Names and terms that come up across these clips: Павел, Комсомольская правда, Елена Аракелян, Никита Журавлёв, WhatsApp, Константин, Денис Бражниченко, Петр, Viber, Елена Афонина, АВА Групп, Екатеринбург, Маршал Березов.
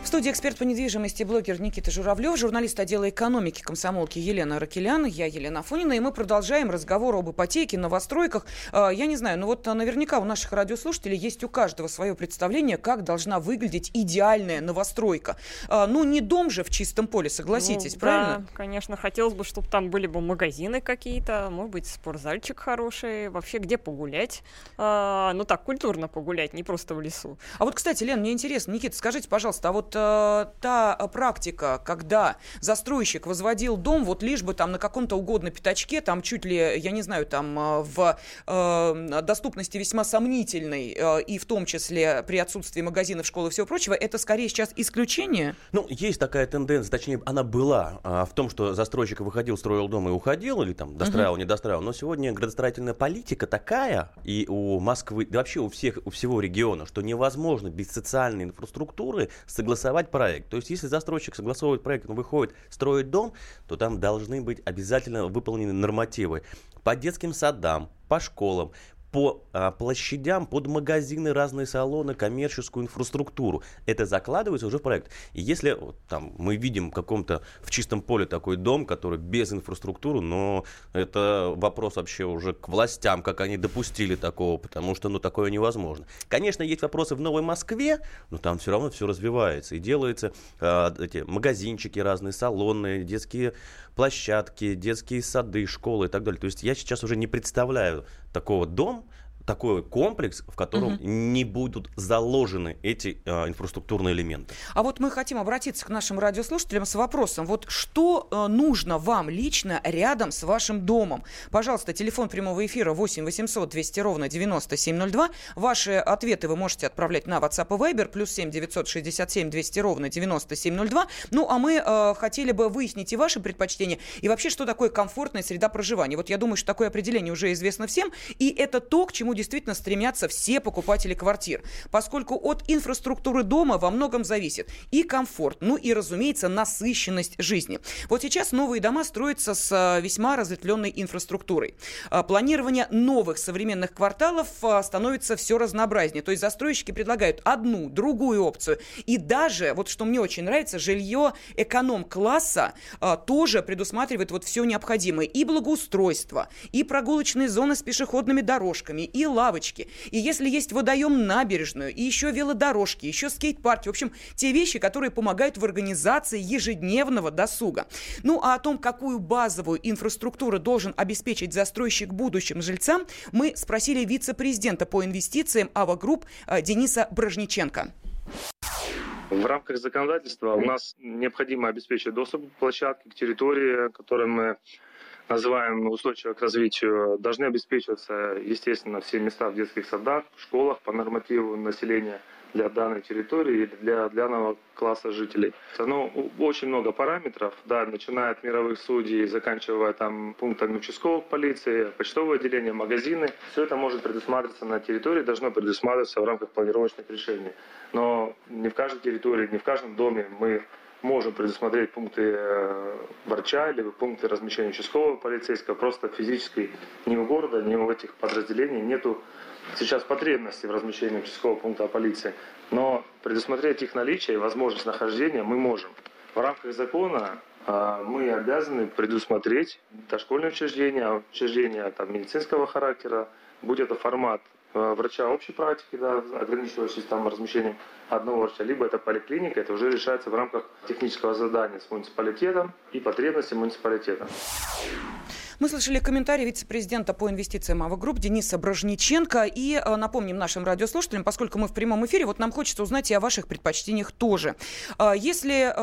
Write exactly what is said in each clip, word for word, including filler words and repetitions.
В студии эксперт по недвижимости, блогер Никита Журавлёв, журналист отдела экономики комсомолки Елена Аракелян, я Елена Афонина, и мы продолжаем разговор об ипотеке, новостройках. Я не знаю, но вот наверняка у наших радиослушателей есть у каждого свое представление, как должна выглядеть идеальная новостройка. Ну, не дом же в чистом поле, согласитесь, ну, правильно? Да, конечно, хотелось бы, чтобы там были бы магазины какие-то, может быть, спортзальчик хороший, вообще где погулять, ну так, культурно погулять, не просто в лесу. А вот, кстати, Лен, мне интересно, Никита, скажите, пожалуйста, а вот та практика, когда застройщик возводил дом, вот лишь бы там на каком-то угодно пятачке, там чуть ли, я не знаю, там в э, доступности весьма сомнительной, э, и в том числе при отсутствии магазинов, школы и всего прочего, это скорее сейчас исключение? Ну, есть такая тенденция, точнее, она была а, в том, что застройщик выходил, строил дом и уходил, или там достраивал, угу. не достраивал, но сегодня градостроительная политика такая, и у Москвы, да вообще у всех, у всего региона, что невозможно без социальной инфраструктуры согласовать проект. То есть, если застройщик согласовывает проект, он выходит строить дом, то там должны быть обязательно выполнены нормативы по детским садам, по школам, по а, площадям, под магазины, разные салоны, коммерческую инфраструктуру. Это закладывается уже в проект. И если вот, там, мы видим в каком-то в чистом поле такой дом, который без инфраструктуры, но это вопрос вообще уже к властям, как они допустили такого, потому что ну, такое невозможно. Конечно, есть вопросы в Новой Москве, но там все равно все развивается и делаются а, эти магазинчики разные, салоны, детские площадки, детские сады, школы и так далее. То есть я сейчас уже не представляю такого дома, такой комплекс, в котором угу. не будут заложены эти э, инфраструктурные элементы. А вот мы хотим обратиться к нашим радиослушателям с вопросом, вот что э, нужно вам лично рядом с вашим домом? Пожалуйста, телефон прямого эфира восемь восемьсот двести ровно девяносто семь ноль два. Ваши ответы вы можете отправлять на WhatsApp и Viber, плюс семь девятьсот шестьдесят семь двести ровно девяносто семь ноль два. Ну, а мы э, хотели бы выяснить и ваши предпочтения, и вообще, что такое комфортная среда проживания. Вот я думаю, что такое определение уже известно всем, и это то, к чему действительно стремятся все покупатели квартир, поскольку от инфраструктуры дома во многом зависит и комфорт, ну и, разумеется, насыщенность жизни. Вот сейчас новые дома строятся с весьма разветвленной инфраструктурой. Планирование новых современных кварталов становится все разнообразнее, то есть застройщики предлагают одну, другую опцию, и даже, вот что мне очень нравится, жилье эконом-класса тоже предусматривает вот все необходимое, и благоустройство, и прогулочные зоны с пешеходными дорожками, и лавочки, и если есть водоем, набережную, и еще велодорожки, еще скейт-парки. В общем, те вещи, которые помогают в организации ежедневного досуга. Ну, а о том, какую базовую инфраструктуру должен обеспечить застройщик будущим жильцам, мы спросили вице-президента по инвестициям АВА Групп Дениса Бражниченко. В рамках законодательства у нас необходимо обеспечить доступ к площадке, к территории, которую мы называем устойчивым к развитию, должны обеспечиваться, естественно, все места в детских садах, в школах по нормативу населения для данной территории или для данного класса жителей. Ну, очень много параметров, да, начиная от мировых судей, заканчивая там пунктами участковых полиции, почтовое отделение, магазины. Все это может предусматриваться на территории, должно предусматриваться в рамках планировочных решений. Но не в каждой территории, не в каждом доме мы можем предусмотреть пункты врача или пункты размещения участкового полицейского. Просто физически ни у города, ни у этих подразделений нету сейчас потребности в размещении участкового пункта полиции. Но предусмотреть их наличие и возможность нахождения мы можем. В рамках закона мы обязаны предусмотреть дошкольные учреждения, учреждения там, медицинского характера, будь это формат врача общей практики, да, ограничивающийся там размещением одного врача, либо это поликлиника, это уже решается в рамках технического задания с муниципалитетом и потребности муниципалитета. Мы слышали комментарий вице-президента по инвестициям АВА Групп Дениса Бражниченко. И напомним нашим радиослушателям, поскольку мы в прямом эфире, вот нам хочется узнать и о ваших предпочтениях тоже. Если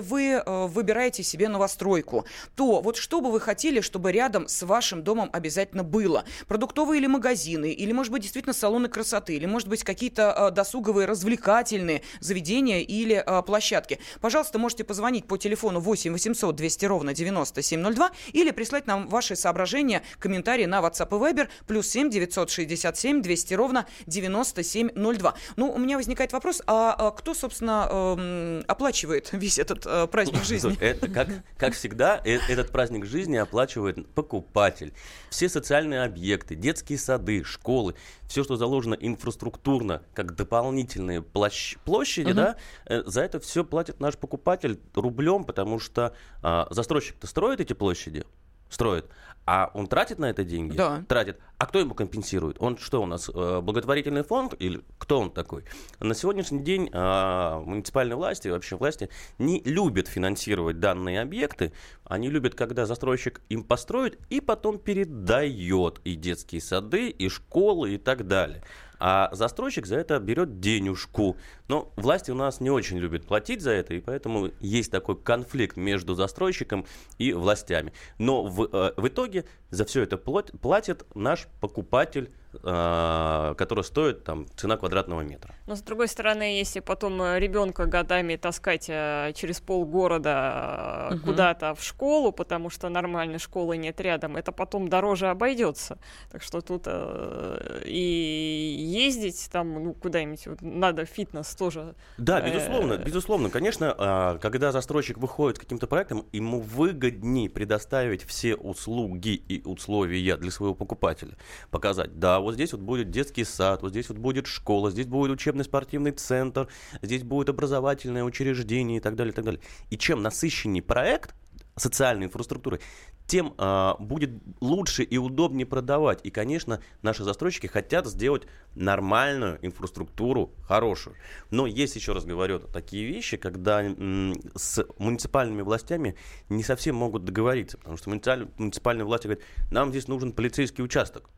вы выбираете себе новостройку, то вот что бы вы хотели, чтобы рядом с вашим домом обязательно было? Продуктовые или магазины, или, может быть, действительно салоны красоты, или, может быть, какие-то досуговые развлекательные заведения или площадки. Пожалуйста, можете позвонить по телефону восемь восемьсот двести ровно девяносто семь ноль два или прислать нам в ваши соображения, комментарии на WhatsApp и Viber, плюс семь девятьсот шестьдесят семь двести ровно девяносто семь ноль два. Ну, у меня возникает вопрос, а кто, собственно, оплачивает весь этот праздник жизни? Это, как, как всегда, этот праздник жизни оплачивает покупатель. Все социальные объекты, детские сады, школы, все, что заложено инфраструктурно, как дополнительные площ- площади, угу. да, за это все платит наш покупатель рублем, потому что а, застройщик-то строит эти площади, строит, а он тратит на это деньги? Да. Тратит. А кто ему компенсирует? Он что у нас, благотворительный фонд? Или кто он такой? На сегодняшний день а, муниципальные власти, вообще власти, не любят финансировать данные объекты. Они любят, когда застройщик им построит и потом передает и детские сады, и школы, и так далее. А застройщик за это берет денежку. Но власти у нас не очень любят платить за это, и поэтому есть такой конфликт между застройщиком и властями. Но в, в итоге за все это платит наш покупатель, который стоит там цена квадратного метра. Но с другой стороны, если потом ребенка годами таскать через полгорода угу. куда-то в школу, потому что нормальной школы нет рядом, это потом дороже обойдется. Так что тут э, и ездить там ну, куда-нибудь вот, надо фитнес тоже. Да, безусловно, безусловно, конечно, когда застройщик выходит с каким-то проектом, ему выгоднее предоставить все услуги и условия для своего покупателя, показать, да. А вот здесь вот будет детский сад, вот здесь вот будет школа, здесь будет учебно-спортивный центр, здесь будет образовательное учреждение и так далее, и так далее. И чем насыщеннее проект социальной инфраструктуры, тем а, будет лучше и удобнее продавать. И, конечно, наши застройщики хотят сделать нормальную инфраструктуру, хорошую. Но есть, еще раз говорю, такие вещи, когда м- с муниципальными властями не совсем могут договориться, потому что муниципаль- муниципальные власти говорят, нам здесь нужен полицейский участок.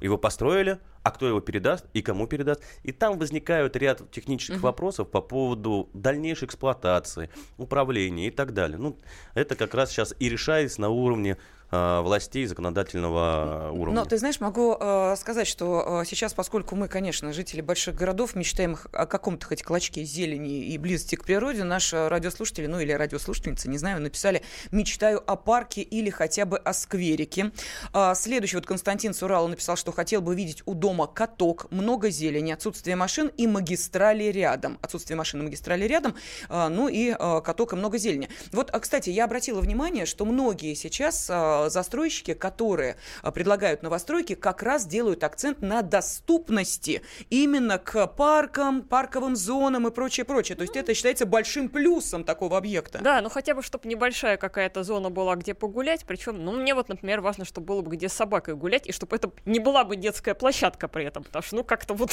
Его построили, а кто его передаст и кому передаст. И там возникают ряд технических uh-huh. вопросов по поводу дальнейшей эксплуатации, управления и так далее. Ну, это как раз сейчас и решается на уровне властей законодательного уровня. Но ты знаешь, могу э, сказать, что э, сейчас, поскольку мы, конечно, жители больших городов, мечтаем о каком-то хоть клочке зелени и близости к природе, наши радиослушатели, ну или радиослушательницы, не знаю, написали «Мечтаю о парке или хотя бы о скверике». Э, следующий, вот Константин с Урала написал, что хотел бы видеть у дома каток, много зелени, отсутствие машин и магистрали рядом. Отсутствие машин и магистрали рядом, э, ну и э, каток и много зелени. Вот, кстати, я обратила внимание, что многие сейчас... Э, застройщики, которые предлагают новостройки, как раз делают акцент на доступности именно к паркам, парковым зонам и прочее, прочее. То есть это считается большим плюсом такого объекта. Да, ну хотя бы, чтобы небольшая какая-то зона была, где погулять. Причем, ну мне вот, например, важно, чтобы было бы где с собакой гулять, и чтобы это не была бы детская площадка при этом, потому что, ну как-то вот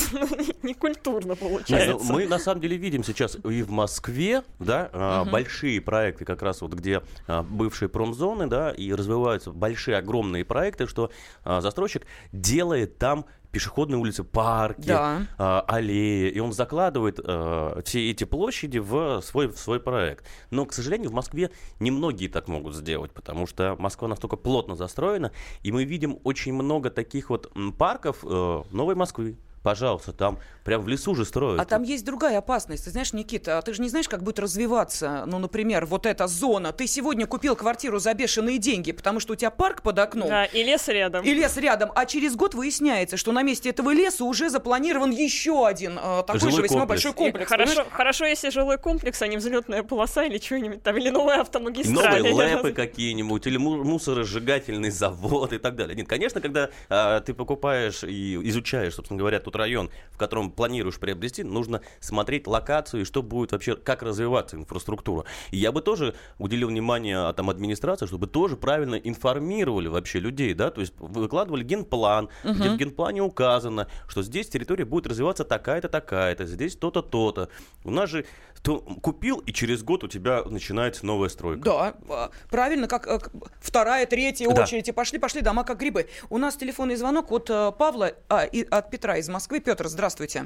некультурно получается. Мы на самом деле видим сейчас и в Москве, да, большие проекты как раз вот, где бывшие промзоны, да, и развиваются большие, огромные проекты, что а, застройщик делает там пешеходные улицы, парки, да. а, аллеи, и он закладывает а, все эти площади в свой, в свой проект. Но, к сожалению, в Москве немногие так могут сделать, потому что Москва настолько плотно застроена, и мы видим очень много таких вот парков а, Новой Москвы. Пожалуйста, там прям в лесу же строят. А там есть другая опасность. Ты знаешь, Никита, ты же не знаешь, как будет развиваться, ну, например, вот эта зона. Ты сегодня купил квартиру за бешеные деньги, потому что у тебя парк под окном. Да, и лес рядом. И лес рядом. А через год выясняется, что на месте этого леса уже запланирован еще один э, такой жилой же весьма большой комплекс. Хорошо, хорошо, если жилой комплекс, а не взлетная полоса или что-нибудь там, или новая автомагистраль. Новые лэпы какие-нибудь, или мусоросжигательный завод и так далее. Нет, конечно, когда э, ты покупаешь и изучаешь, собственно говоря, тут район, в котором планируешь приобрести, нужно смотреть локацию и что будет вообще, как развиваться инфраструктура. И я бы тоже уделил внимание там, администрации, чтобы тоже правильно информировали вообще людей, да, то есть выкладывали генплан, угу. где в генплане указано, что здесь территория будет развиваться такая-то, такая-то, здесь то-то, то-то. У нас же то, купил, и через год у тебя начинается новая стройка. Да, правильно, как вторая, третья да. очередь, и пошли, пошли дома как грибы. У нас телефонный звонок от Павла, а, и от Петра из Москвы. Петр, здравствуйте.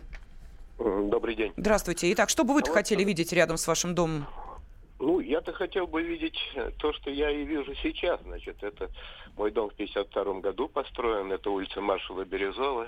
Добрый день. Здравствуйте. Итак, что бы вы-то вот хотели это... видеть рядом с вашим домом? Ну, я-то хотел бы видеть то, что я и вижу сейчас. Значит, это мой дом в пятьдесят втором году построен. Это улица Маршала Березова.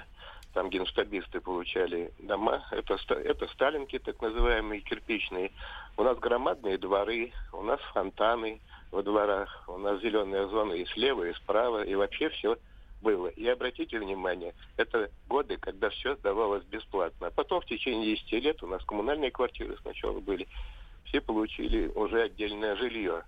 Там генштабисты получали дома. Это, это сталинки, так называемые, кирпичные. У нас громадные дворы, у нас фонтаны, во дворах. У нас зеленая зона и слева, и справа, и вообще все было. И обратите внимание, это годы, когда все сдавалось бесплатно. А потом в течение десяти лет у нас коммунальные квартиры сначала были. Все получили уже отдельное жилье.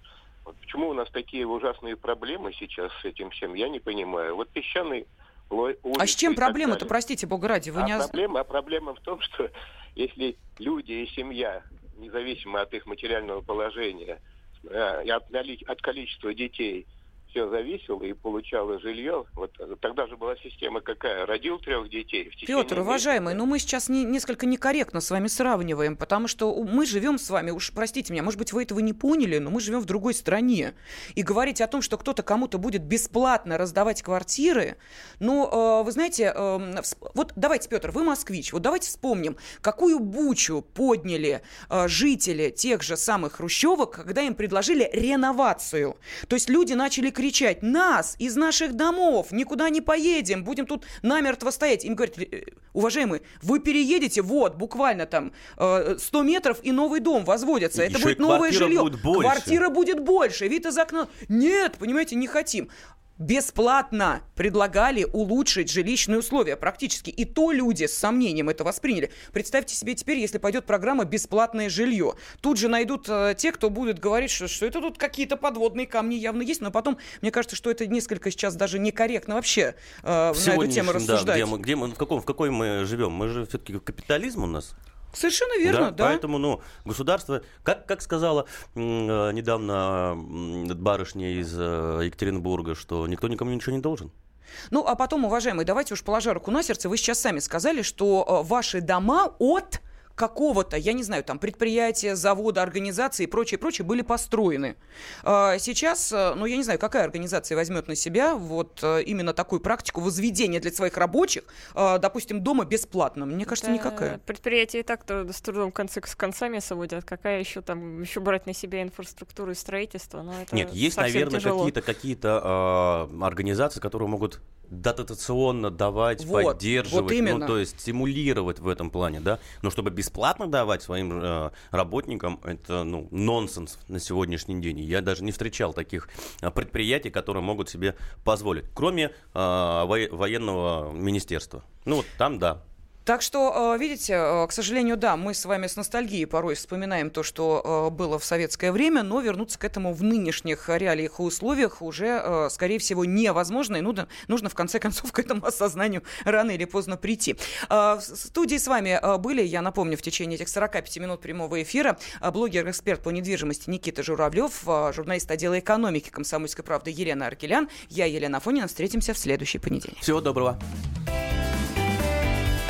Вот почему у нас такие ужасные проблемы сейчас с этим всем, я не понимаю. Вот песчаный лой улицы. А с чем проблема-то, простите бога ради? Вы а, не... проблема, а проблема в том, что если люди и семья, независимо от их материального положения, и от, от количества детей, все зависело и получало жилье. Вот тогда же была система какая? Родил трех детей. В течение Петр, уважаемый, месяца. Но мы сейчас не, несколько некорректно с вами сравниваем, потому что мы живем с вами, уж простите меня, может быть, вы этого не поняли, но мы живем в другой стране. И говорить о том, что кто-то кому-то будет бесплатно раздавать квартиры, ну, вы знаете, вот давайте, Петр, вы москвич, вот давайте вспомним, какую бучу подняли жители тех же самых хрущевок, когда им предложили реновацию. То есть люди начали кричать: нас из наших домов никуда не поедем, будем тут намертво стоять. Им говорят: уважаемые, вы переедете, вот, буквально там сто метров и новый дом возводится. Это будет новое жилье. Будет квартира будет больше, вид из окна. Нет, понимаете, не хотим. Бесплатно предлагали улучшить жилищные условия практически. И то люди с сомнением это восприняли. Представьте себе теперь, если пойдет программа «Бесплатное жилье». Тут же найдут э, те, кто будет говорить, что, что это тут какие-то подводные камни явно есть. Но потом, мне кажется, что это несколько сейчас даже некорректно вообще э, на эту тему рассуждать. Да, где мы, где мы, в, каком, в какой мы живем? Мы же все-таки капитализм у нас. Совершенно верно, да. да. Поэтому, ну, государство, как, как сказала э, недавно барышня из э, Екатеринбурга, что никто никому ничего не должен. Ну, а потом, уважаемые, давайте уж положа руку на сердце, вы сейчас сами сказали, что э, ваши дома от какого-то, я не знаю, там, предприятия, завода, организации и прочее, прочее, были построены. Сейчас, ну, я не знаю, какая организация возьмет на себя вот именно такую практику возведения для своих рабочих, допустим, дома бесплатно? Мне кажется, да, никакая. Предприятия и так-то с трудом концы с концами сводят. Какая еще там, еще брать на себя инфраструктуру и строительство? Но это Нет, есть, наверное, тяжело. какие-то, какие-то э, организации, которые могут дотационно давать, вот, поддерживать, вот ну, то есть стимулировать в этом плане, да, но чтобы бесплатно давать своим э, работникам, это, ну, нонсенс на сегодняшний день. Я даже не встречал таких э, предприятий, которые могут себе позволить, кроме э, во- военного министерства. Ну, вот там, да. Так что, видите, к сожалению, да, мы с вами с ностальгией порой вспоминаем то, что было в советское время, но вернуться к этому в нынешних реалиях и условиях уже, скорее всего, невозможно, и нужно, нужно в конце концов к этому осознанию рано или поздно прийти. В студии с вами были, я напомню, в течение этих сорок пять минут прямого эфира блогер-эксперт по недвижимости Никита Журавлёв, журналист отдела экономики «Комсомольской правды» Елена Аракелян, я, Елена Афонина, встретимся в следующий понедельник. Всего доброго.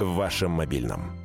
В вашем мобильном.